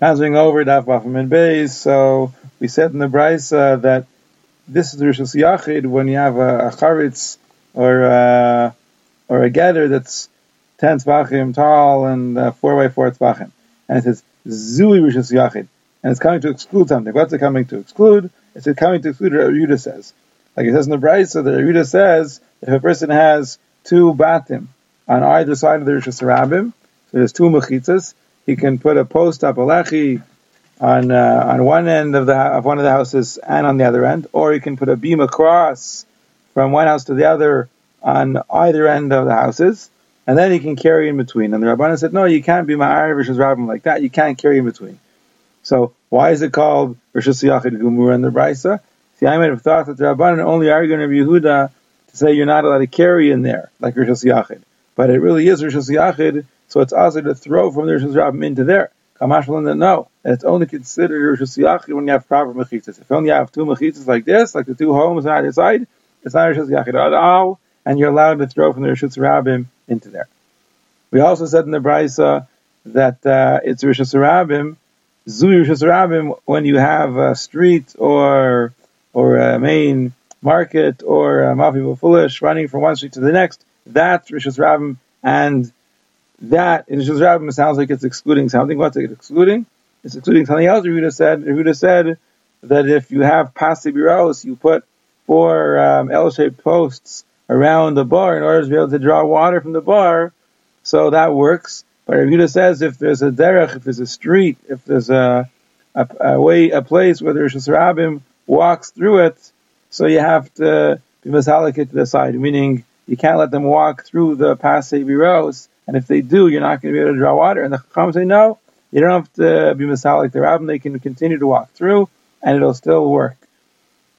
Passing over Daf Bafim and Beis, so we said in the Braisa that this is the Reshus HaYachid when you have a charitz or a gather that's 10 spachim tall and 4x4 spachim. And it says, Zui Reshus HaYachid. And it's coming to exclude something. What's it coming to exclude? It's coming to exclude what Yehuda says. Like it says in the Braisa that Yehuda says if a person has two batim on either side of the Reshus HaRabim, so there's two mechitzas, he can put a post up a lechi on one end of one of the houses and on the other end, or he can put a beam across from one house to the other on either end of the houses, and then he can carry in between. And the Rabbanan said, no, you can't be ma'ariv Reshus HaRabim like that. You can't carry in between. So why is it called Reshus HaYachid Gumur in the Braisa? See, I might have thought that the Rabbanan only arguing of Yehuda to say you're not allowed to carry in there like Reshus HaYachid, but it really is Reshus HaYachid. So it's also to throw from the Reshus HaRabim into there. No, it's only considered Reshus HaYachid when you have proper mechitzas. If you only have two mechitzas like this, like the two homes on either side, it's not Reshus HaYachid at all, and you're allowed to throw from the Reshus HaRabim into there. We also said in the Braisa that it's Reshus HaRabim, Zui Reshus HaRabim, when you have a street or a main market or a Mavim foolish running from one street to the next. That's Reshus HaRabim, and that in Reshus HaRabim sounds like it's excluding something. What's it excluding? It's excluding something else. Yehuda said that if you have Pasibiraus, you put four L-shaped posts around the bar in order to be able to draw water from the bar, so that works. But Yehuda says if there's a derech, if there's a street, if there's a way, a place where the Reshus HaRabim walks through it, so you have to be misallocated to the side, meaning you can't let them walk through the Pasibiraus. And if they do, you're not going to be able to draw water. And the Chacham say, no, you don't have to be misalik the Rav. They can continue to walk through, and it'll still work.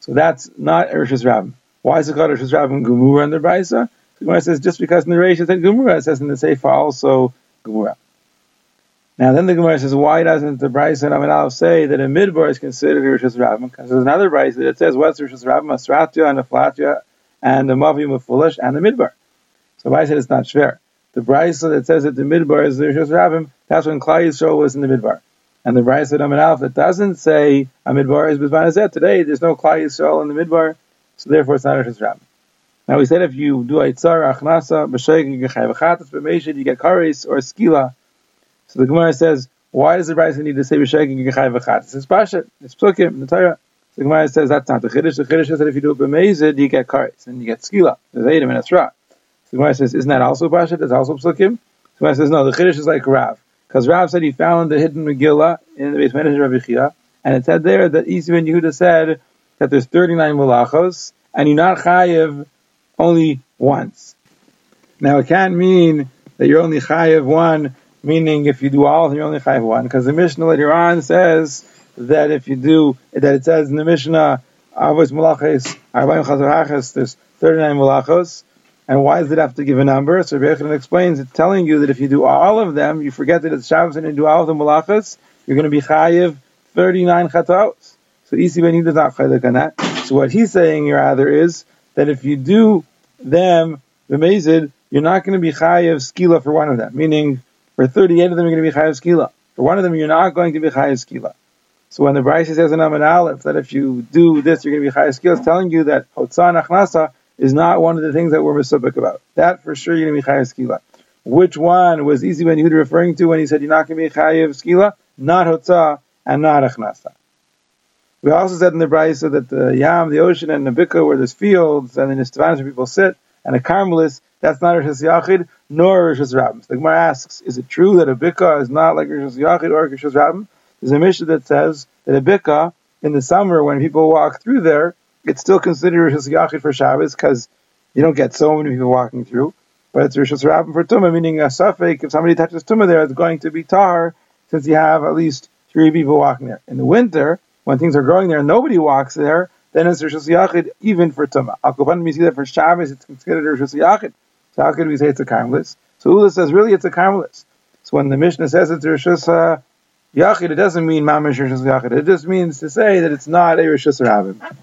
So that's not Reshus HaRabim. Why is it called Reshus HaRabim Gemura under Braisa? The Gemara says, just because in the Reish it said Gemura, it says in the Sefer also Gemura. Now then the Gemara says, why doesn't the Braisa and Amin say that a Midbar is considered Reshus HaRabim? Because there's another Braisa that says, what's Reshus HaRabim? Asratya and Aflatya and the Mavim of Foolish and the Midbar. So Braisa said it's not Shver. The Braisa that says that the Midbar is the Reshus HaRabim, that's when Klal Yisrael was in the Midbar. And the Braisa that that doesn't say a Midbar is Bizman Azet. Today there's no Klal Yisrael in the Midbar, so therefore it's not Reshus HaRabim. Now we said if you do Aitzar, achnasa, B'Shek, G'kechay Vachat, you get karmelis or skila. So the Gemara says, why does the Braisa need to say B'Shek, G'kechay Vachat? It says B'Shek, it's Psukim, the Torah. So the Gemara says that's not the Chiddush. The Chiddush is that if you do B'Mezid, you get karmelis, and you get skila. There's Eidim and Asratya. The Gemara says, isn't that also B'Shek? That's also Psukim? The Gemara says, no, the Chiddush is like Rav. Because Rav said he found the hidden Megillah in the basement of Rav Yehuda, and it said there that Isi ben Yehuda said that there's 39 Malachos, and you're not Chayiv only once. Now it can't mean that you're only Chayiv one, meaning if you do all, you're only Chayiv one, because the Mishnah later on says that if you do, that it says in the Mishnah, Avos Malachos, Arbaim Chazar Hachas, there's 39 Malachos. And why does it have to give a number? So Rav explains, it's telling you that if you do all of them, you forget that it's Shabbos and you do all of the malachas, you're going to be chayiv 39 chataos. So Isi ben Yehuda does not chaylik on that. So what he's saying rather is that if you do them, b'mezid, you're not going to be chayiv skila for one of them. Meaning, for 38 of them, you're going to be chayiv skila. For one of them, you're not going to be chayiv skila. So when the Braisa says in Amud Aleph that if you do this, you're going to be chayiv skila, it's telling you that hotza and achnasa is not one of the things that we're misupik about. That for sure you're going to be chayiv skila. Which one was Isi ben Yehuda referring to when he said you're not going to be chayiv skila? Not hotza and not achnasa. We also said in the Braisa that the yam, the ocean, and the Bikah, where there's fields and the nistavanas where people sit, and a karmelis, that's not Reshus HaYachid nor Reshus HaRabim. So the Gemara asks, is it true that a Bikah is not like Reshus HaYachid or Reshus HaRabim? There's a Mishnah that says that a Bikah, in the summer when people walk through there, it's still considered Reshus HaYachid for Shabbos because you don't get so many people walking through. But it's Reshus HaRabim for Tumah, meaning a suffix. If somebody touches Tumah there, it's going to be Tahor since you have at least 3 people walking there. In the winter, when things are growing there and nobody walks there, then it's Reshus HaYachid even for Tumah. Al-Kuban, we see that for Shabbos, it's considered Reshus HaYachid. So how could we say it's a karmelis? So Ula says, really, it's a karmelis. So when the Mishnah says it's Reshus HaYachid, it doesn't mean Mamish Reshus HaYachid. It just means to say that it's not a Reshus HaRabim.